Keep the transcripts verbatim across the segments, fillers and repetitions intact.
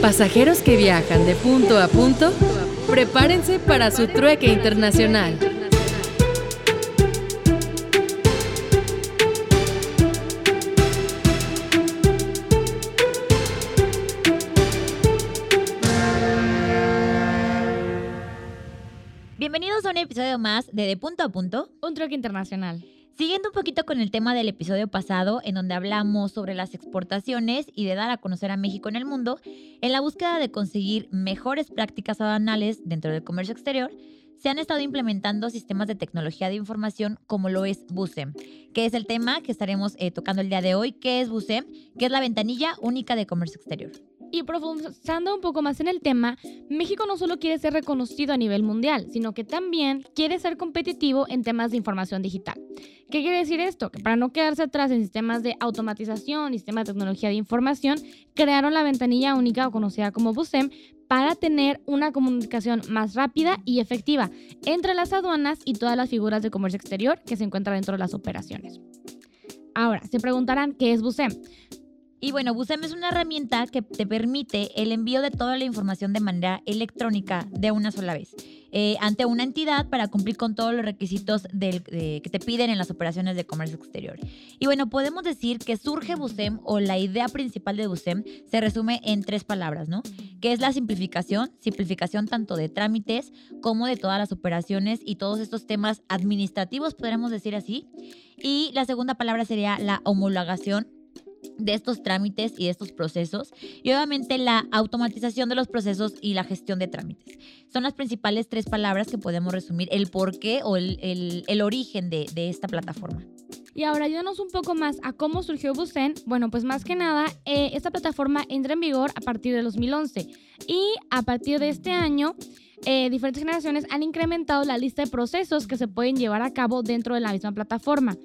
Pasajeros que viajan de punto a punto, prepárense para su trueque internacional. Bienvenidos a un episodio más de De Punto a Punto, un trueque internacional. Siguiendo un poquito con el tema del episodio pasado, en donde hablamos sobre las exportaciones y de dar a conocer a México en el mundo, en la búsqueda de conseguir mejores prácticas aduanales dentro del comercio exterior, se han estado implementando sistemas de tecnología de información como lo es VUCEM, que es el tema que estaremos eh, tocando el día de hoy, que es VUCEM, que es la Ventanilla Única de Comercio Exterior. Y profundizando un poco más en el tema, México no solo quiere ser reconocido a nivel mundial, sino que también quiere ser competitivo en temas de información digital. ¿Qué quiere decir esto? Que para no quedarse atrás en sistemas de automatización y sistemas de tecnología de información, crearon la ventanilla única o conocida como VUCEM para tener una comunicación más rápida y efectiva entre las aduanas y todas las figuras de comercio exterior que se encuentran dentro de las operaciones. Ahora, se preguntarán ¿qué es VUCEM? Y bueno, VUCEM es una herramienta que te permite el envío de toda la información de manera electrónica de una sola vez eh, ante una entidad para cumplir con todos los requisitos del, de, que te piden en las operaciones de comercio exterior. Y bueno, podemos decir que surge VUCEM o la idea principal de VUCEM se resume en tres palabras, ¿no? Que es la simplificación, simplificación tanto de trámites como de todas las operaciones y todos estos temas administrativos, podríamos decir así. Y la segunda palabra sería la homologación de estos trámites y de estos procesos, y obviamente la automatización de los procesos y la gestión de trámites. Son las principales tres palabras que podemos resumir el porqué o el, el, el origen de, de esta plataforma. Y ahora ayúdanos un poco más a cómo surgió VUCEM. Bueno, pues más que nada, eh, esta plataforma entra en vigor a partir del dos mil once y a partir de este año Eh, diferentes generaciones han incrementado la lista de procesos que se pueden llevar a cabo dentro de la misma plataforma.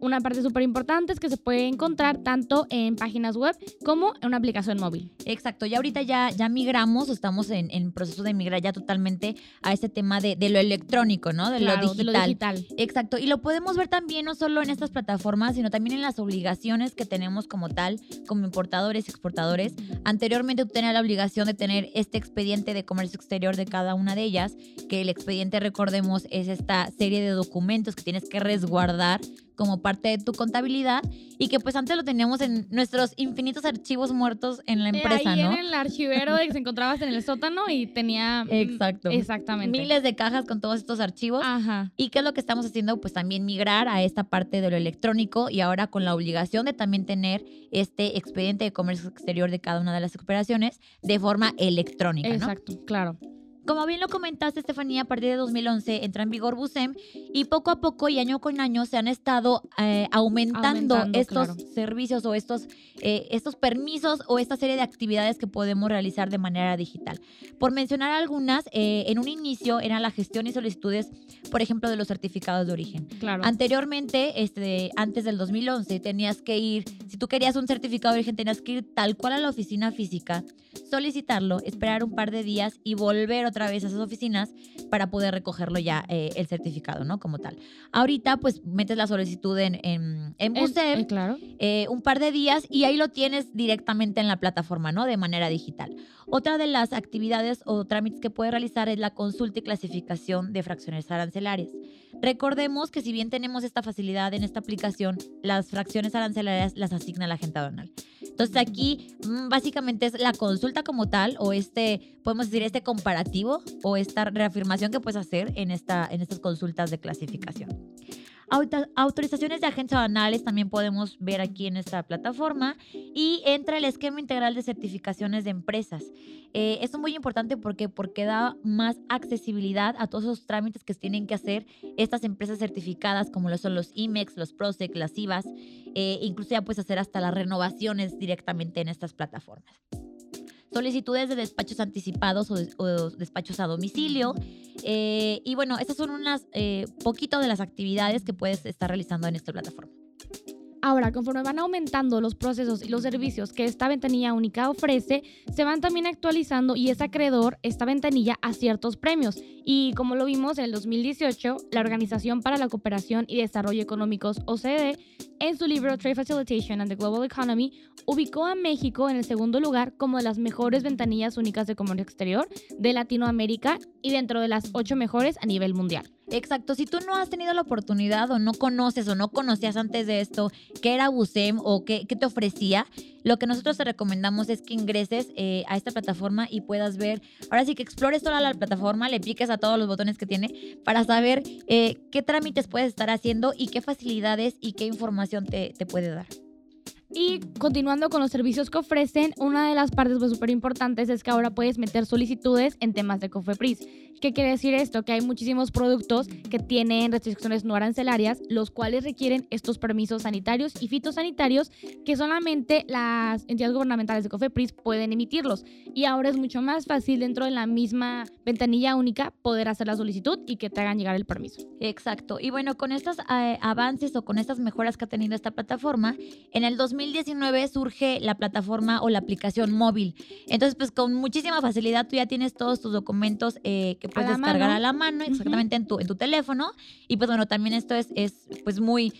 Una parte súper importante es que se puede encontrar tanto en páginas web como en una aplicación móvil. Exacto, ya ahorita ya, ya migramos, estamos en, en proceso de migrar ya totalmente a este tema de, de lo electrónico, ¿no? De, claro, lo digital. de lo digital. Exacto, y lo podemos ver también no solo en estas plataformas, sino también en las obligaciones que tenemos como tal, como importadores, exportadores. Anteriormente obtenía la obligación de tener este expediente de comercio exterior de cada una de ellas, que el expediente, recordemos, es esta serie de documentos que tienes que resguardar como parte de tu contabilidad y que pues antes lo teníamos en nuestros infinitos archivos muertos en la empresa, ahí, ¿no? Ahí en el archivero de que se encontrabas en el sótano y tenía... Exacto. Exactamente. Miles de cajas con todos estos archivos. Ajá. ¿Y qué es lo que estamos haciendo? Pues también migrar a esta parte de lo electrónico y ahora con la obligación de también tener este expediente de comercio exterior de cada una de las operaciones de forma electrónica, ¿no? Exacto, claro. Como bien lo comentaste, Estefanía, a partir de dos mil once entra en vigor VUCEM y poco a poco y año con año se han estado eh, aumentando, aumentando estos claro. servicios o estos, eh, estos permisos o esta serie de actividades que podemos realizar de manera digital. Por mencionar algunas, eh, en un inicio era la gestión y solicitudes, por ejemplo, de los certificados de origen. Claro. Anteriormente, este, antes del dos mil once, tenías que ir, si tú querías un certificado de origen, tenías que ir tal cual a la oficina física, solicitarlo, esperar un par de días y volver otra otra vez a esas oficinas para poder recogerlo ya eh, el certificado, ¿no? Como tal. Ahorita, pues, metes la solicitud en, en, en VUCEM, eh, claro. eh, un par de días y ahí lo tienes directamente en la plataforma, ¿no? De manera digital. Otra de las actividades o trámites que puedes realizar es la consulta y clasificación de fracciones arancelarias. Recordemos que si bien tenemos esta facilidad en esta aplicación, las fracciones arancelarias las asigna la agente aduanal. Entonces aquí básicamente es la consulta como tal o este, podemos decir, este comparativo o esta reafirmación que puedes hacer en, esta, en estas consultas de clasificación. Autorizaciones de agentes aduanales también podemos ver aquí en esta plataforma y entra el esquema integral de certificaciones de empresas. Eh, esto es muy importante porque, porque da más accesibilidad a todos esos trámites que tienen que hacer estas empresas certificadas como lo son los IMEX, los PROSEC, las IVAS, eh, incluso ya puedes hacer hasta las renovaciones directamente en estas plataformas. Solicitudes de despachos anticipados o, de, o despachos a domicilio. Eh, y bueno, estas son unas eh, poquito de las actividades que puedes estar realizando en esta plataforma. Ahora, conforme van aumentando los procesos y los servicios que esta ventanilla única ofrece, se van también actualizando y es acreedor esta ventanilla a ciertos premios. Y como lo vimos en el dos mil dieciocho, la Organización para la Cooperación y Desarrollo Económicos, O C D E, en su libro Trade Facilitation and the Global Economy, ubicó a México en el segundo lugar como de las mejores ventanillas únicas de comercio exterior de Latinoamérica y dentro de las ocho mejores a nivel mundial. Exacto, si tú no has tenido la oportunidad o no conoces o no conocías antes de esto qué era VUCEM o qué, qué te ofrecía, lo que nosotros te recomendamos es que ingreses eh, a esta plataforma y puedas ver, ahora sí que explores toda la plataforma, le piques a todos los botones que tiene para saber eh, qué trámites puedes estar haciendo y qué facilidades y qué información te, te puede dar. Y continuando con los servicios que ofrecen, una de las partes pues, súper importantes es que ahora puedes meter solicitudes en temas de COFEPRIS. ¿Qué quiere decir esto? Que hay muchísimos productos que tienen restricciones no arancelarias, los cuales requieren estos permisos sanitarios y fitosanitarios que solamente las entidades gubernamentales de COFEPRIS pueden emitirlos. Y ahora es mucho más fácil dentro de la misma ventanilla única poder hacer la solicitud y que te hagan llegar el permiso. Exacto. Y bueno, con estos eh, avances o con estas mejoras que ha tenido esta plataforma, en el dos mil diecinueve surge la plataforma o la aplicación móvil. Entonces, pues con muchísima facilidad tú ya tienes todos tus documentos eh, que puedes a descargar mano. a la mano, exactamente, uh-huh. en tu en tu teléfono. Y pues bueno, también esto es, es pues muy...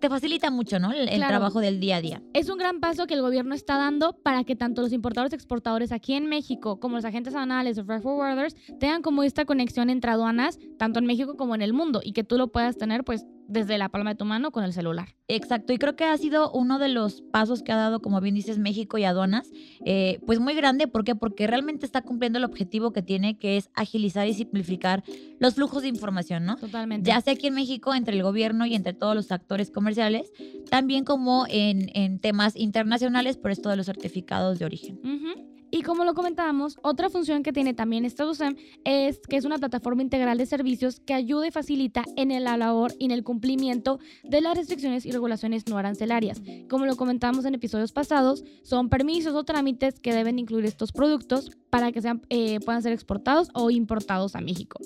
te facilita mucho, ¿no? El, el claro. trabajo del día a día. Es un gran paso que el gobierno está dando para que tanto los importadores y exportadores aquí en México como los agentes aduanales o freight forwarders tengan como esta conexión entre aduanas tanto en México como en el mundo y que tú lo puedas tener pues desde la palma de tu mano con el celular. Exacto, y creo que ha sido uno de los pasos que ha dado, como bien dices, México y aduanas, eh, pues muy grande. ¿Por qué? Porque realmente está cumpliendo el objetivo que tiene, que es agilizar y simplificar los flujos de información, ¿no? Totalmente. Ya sea aquí en México, entre el gobierno y entre todos los actores comerciales, también como en, en temas internacionales por esto de los certificados de origen. Uh-huh. Y como lo comentábamos, otra función que tiene también este VUCEM es que es una plataforma integral de servicios que ayuda y facilita en la labor y en el cumplimiento de las restricciones y regulaciones no arancelarias. Como lo comentábamos en episodios pasados, son permisos o trámites que deben incluir estos productos para que sean, eh, puedan ser exportados o importados a México.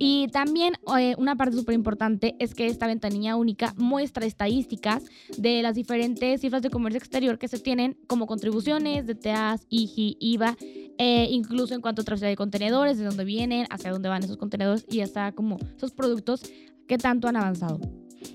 Y también eh, una parte súper importante es que esta ventanilla única muestra estadísticas de las diferentes cifras de comercio exterior que se tienen como contribuciones, D T As, I G I, I V A, eh, incluso en cuanto a trazabilidad de contenedores, de dónde vienen, hacia dónde van esos contenedores y hasta como esos productos que tanto han avanzado.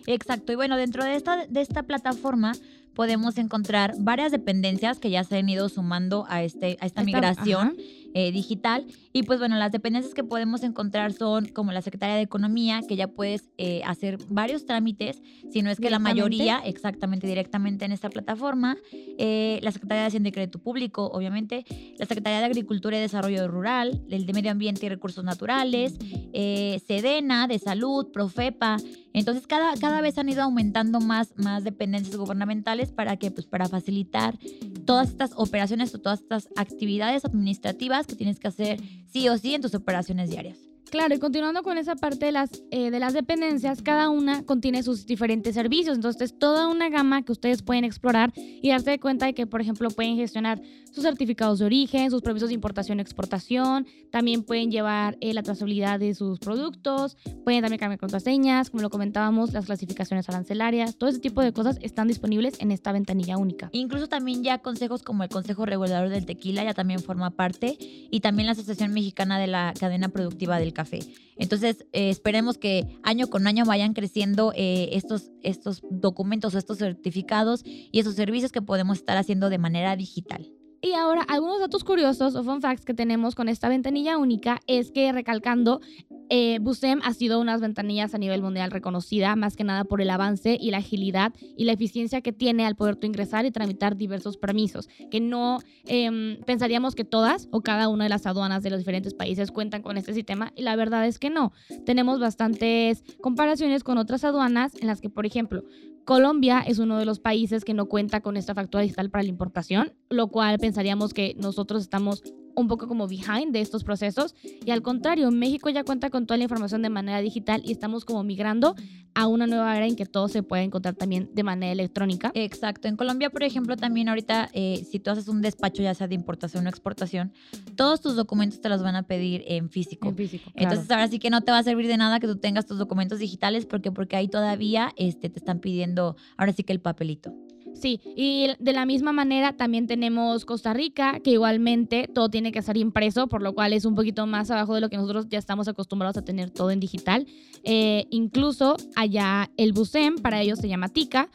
Exacto, y bueno, dentro de esta, de esta plataforma podemos encontrar varias dependencias que ya se han ido sumando a, este, a esta, esta migración eh, digital. Y pues bueno, las dependencias que podemos encontrar son como la Secretaría de Economía, que ya puedes eh, hacer varios trámites, si no es que la mayoría, exactamente, directamente en esta plataforma. Eh, la Secretaría de Hacienda y Crédito Público, obviamente. La Secretaría de Agricultura y Desarrollo Rural, el de Medio Ambiente y Recursos Naturales, eh, Sedena, de Salud, Profepa. Entonces cada, cada vez han ido aumentando más, más dependencias gubernamentales para que pues para facilitar todas estas operaciones o todas estas actividades administrativas que tienes que hacer sí o sí en tus operaciones diarias. Claro, y continuando con esa parte de las, eh, de las dependencias, cada una contiene sus diferentes servicios, entonces toda una gama que ustedes pueden explorar y darse cuenta de que, por ejemplo, pueden gestionar sus certificados de origen, sus permisos de importación y exportación, también pueden llevar eh, la trazabilidad de sus productos, pueden también cambiar contraseñas, como lo comentábamos, las clasificaciones arancelarias, todo ese tipo de cosas están disponibles en esta ventanilla única. Incluso también ya consejos como el Consejo Regulador del Tequila ya también forma parte y también la Asociación Mexicana de la Cadena Productiva del Café. Entonces, eh, esperemos que año con año vayan creciendo eh, estos, estos documentos, estos certificados y esos servicios que podemos estar haciendo de manera digital. Y ahora, algunos datos curiosos o fun facts que tenemos con esta ventanilla única es que, recalcando, eh, VUCEM ha sido unas ventanillas a nivel mundial reconocida, más que nada por el avance y la agilidad y la eficiencia que tiene al poder tú ingresar y tramitar diversos permisos, que no eh, pensaríamos que todas o cada una de las aduanas de los diferentes países cuentan con este sistema, y la verdad es que no. Tenemos bastantes comparaciones con otras aduanas en las que, por ejemplo, Colombia es uno de los países que no cuenta con esta factura digital para la importación, lo cual pensaríamos que nosotros estamos un poco como behind de estos procesos, y al contrario, México ya cuenta con toda la información de manera digital y estamos como migrando a una nueva era en que todo se puede encontrar también de manera electrónica. Exacto, en Colombia, por ejemplo, también ahorita eh, si tú haces un despacho ya sea de importación o exportación, todos tus documentos te los van a pedir en físico. En físico, claro. Entonces ahora sí que no te va a servir de nada que tú tengas tus documentos digitales, porque porque ahí todavía este, te están pidiendo ahora sí que el papelito. Sí, y de la misma manera también tenemos Costa Rica, que igualmente todo tiene que ser impreso, por lo cual es un poquito más abajo de lo que nosotros ya estamos acostumbrados a tener todo en digital. Eh, incluso allá el VUCEM, para ellos se llama TICA.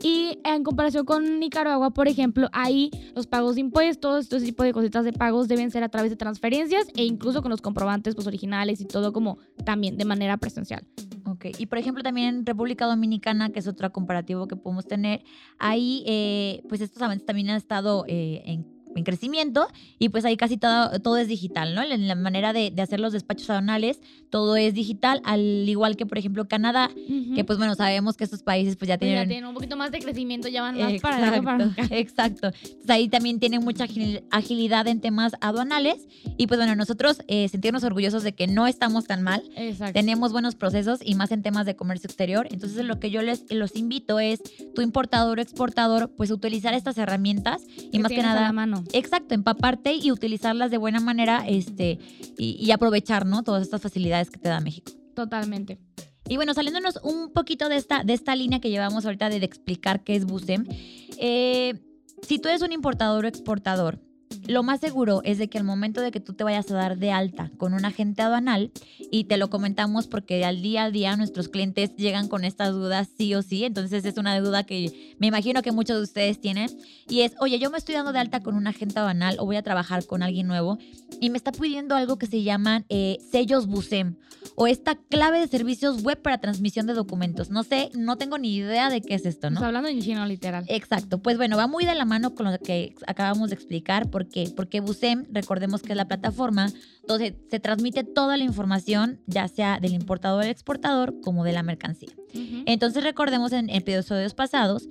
Y en comparación con Nicaragua, por ejemplo, ahí los pagos de impuestos, todo ese tipo de cositas de pagos deben ser a través de transferencias e incluso con los comprobantes pues, originales y todo como también de manera presencial. Ok, y por ejemplo también en República Dominicana, que es otro comparativo que podemos tener, ahí eh, pues estos avances también han estado eh, en en crecimiento y pues ahí casi todo, todo es digital, ¿no? En la manera de, de hacer los despachos aduanales, todo es digital, al igual que, por ejemplo, Canadá, uh-huh. que pues bueno, sabemos que estos países pues ya tienen... Ya tienen un poquito más de crecimiento, ya van más exacto, para, allá, para acá. Exacto. Entonces ahí también tienen mucha agilidad en temas aduanales y pues bueno, nosotros eh, sentirnos orgullosos de que no estamos tan mal, exacto. tenemos buenos procesos y más en temas de comercio exterior. Entonces lo que yo les los invito es, tu importador o exportador, pues utilizar estas herramientas y que más que nada... A la mano. Exacto, empaparte y utilizarlas de buena manera este, y, y aprovechar, ¿no? Todas estas facilidades que te da México. Totalmente. Y bueno, saliéndonos un poquito de esta, de esta línea que llevamos ahorita de, de explicar qué es VUCEM, eh, si tú eres un importador o exportador, lo más seguro es de que al momento de que tú te vayas a dar de alta con un agente aduanal, y te lo comentamos porque al día a día nuestros clientes llegan con estas dudas sí o sí, entonces es una duda que me imagino que muchos de ustedes tienen, y es, oye, yo me estoy dando de alta con un agente aduanal o voy a trabajar con alguien nuevo y me está pidiendo algo que se llaman eh, sellos VUCEM o esta clave de servicios web para transmisión de documentos. No sé, no tengo ni idea de qué es esto, ¿no? Estamos hablando en chino literal. Exacto, pues bueno, va muy de la mano con lo que acabamos de explicar. ¿Por qué? Porque VUCEM, recordemos que es la plataforma donde se transmite toda la información, ya sea del importador al exportador como de la mercancía. Uh-huh. Entonces recordemos en episodios pasados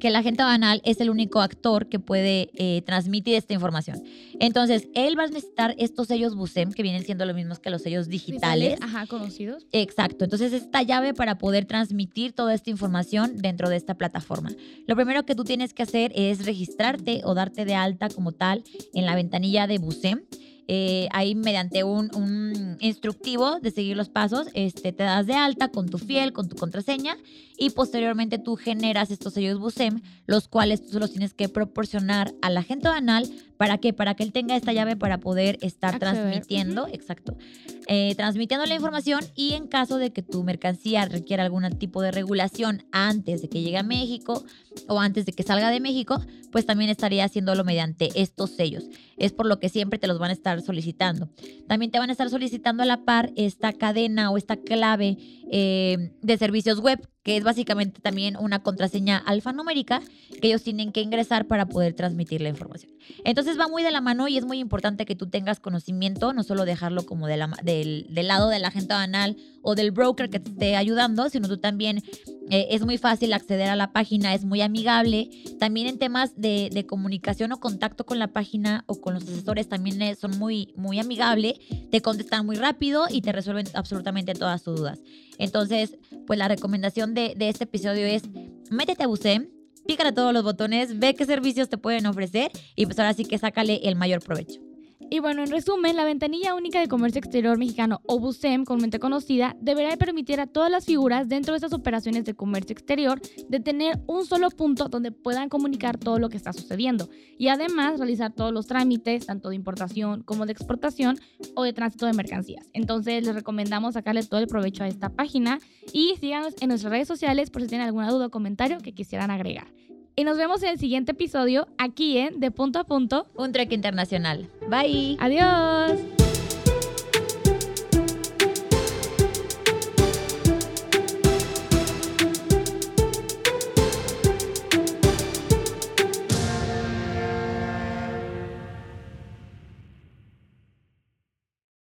que el agente aduanal es el único actor que puede eh, transmitir esta información. Entonces, él va a necesitar estos sellos VUCEM, que vienen siendo los mismos que los sellos digitales. Ajá, conocidos. Exacto. Entonces, esta llave para poder transmitir toda esta información dentro de esta plataforma. Lo primero que tú tienes que hacer es registrarte o darte de alta como tal en la ventanilla de VUCEM. Eh, ahí mediante un, un instructivo de seguir los pasos, este, te das de alta con tu fiel, con tu contraseña y posteriormente tú generas estos sellos VUCEM, los cuales tú los tienes que proporcionar al agente aduanal. ¿Para qué? Para que él tenga esta llave para poder estar acceder. Transmitiendo, uh-huh. exacto, eh, transmitiendo la información y en caso de que tu mercancía requiera algún tipo de regulación antes de que llegue a México o antes de que salga de México, pues también estaría haciéndolo mediante estos sellos. Es por lo que siempre te los van a estar solicitando. También te van a estar solicitando a la par esta cadena o esta clave eh, de servicios web, que es básicamente también una contraseña alfanumérica que ellos tienen que ingresar para poder transmitir la información. Entonces va muy de la mano y es muy importante que tú tengas conocimiento, no solo dejarlo como de la, del, del lado del agente aduanal o del broker que te esté ayudando, sino tú también eh, es muy fácil acceder a la página, es muy amigable. También en temas de, de comunicación o contacto con la página o con los asesores también son muy, muy amigables, te contestan muy rápido y te resuelven absolutamente todas tus dudas. Entonces, pues la recomendación de, de este episodio es métete a VUCEM, pícale a todos los botones, ve qué servicios te pueden ofrecer y pues ahora sí que sácale el mayor provecho. Y bueno, en resumen, la Ventanilla Única de Comercio Exterior Mexicano, o VUCEM, comúnmente conocida, deberá permitir a todas las figuras dentro de estas operaciones de comercio exterior de tener un solo punto donde puedan comunicar todo lo que está sucediendo y además realizar todos los trámites, tanto de importación como de exportación o de tránsito de mercancías. Entonces, les recomendamos sacarle todo el provecho a esta página y síganos en nuestras redes sociales por si tienen alguna duda o comentario que quisieran agregar. Y nos vemos en el siguiente episodio aquí en De Punto a Punto, un trek internacional. Bye. Adiós.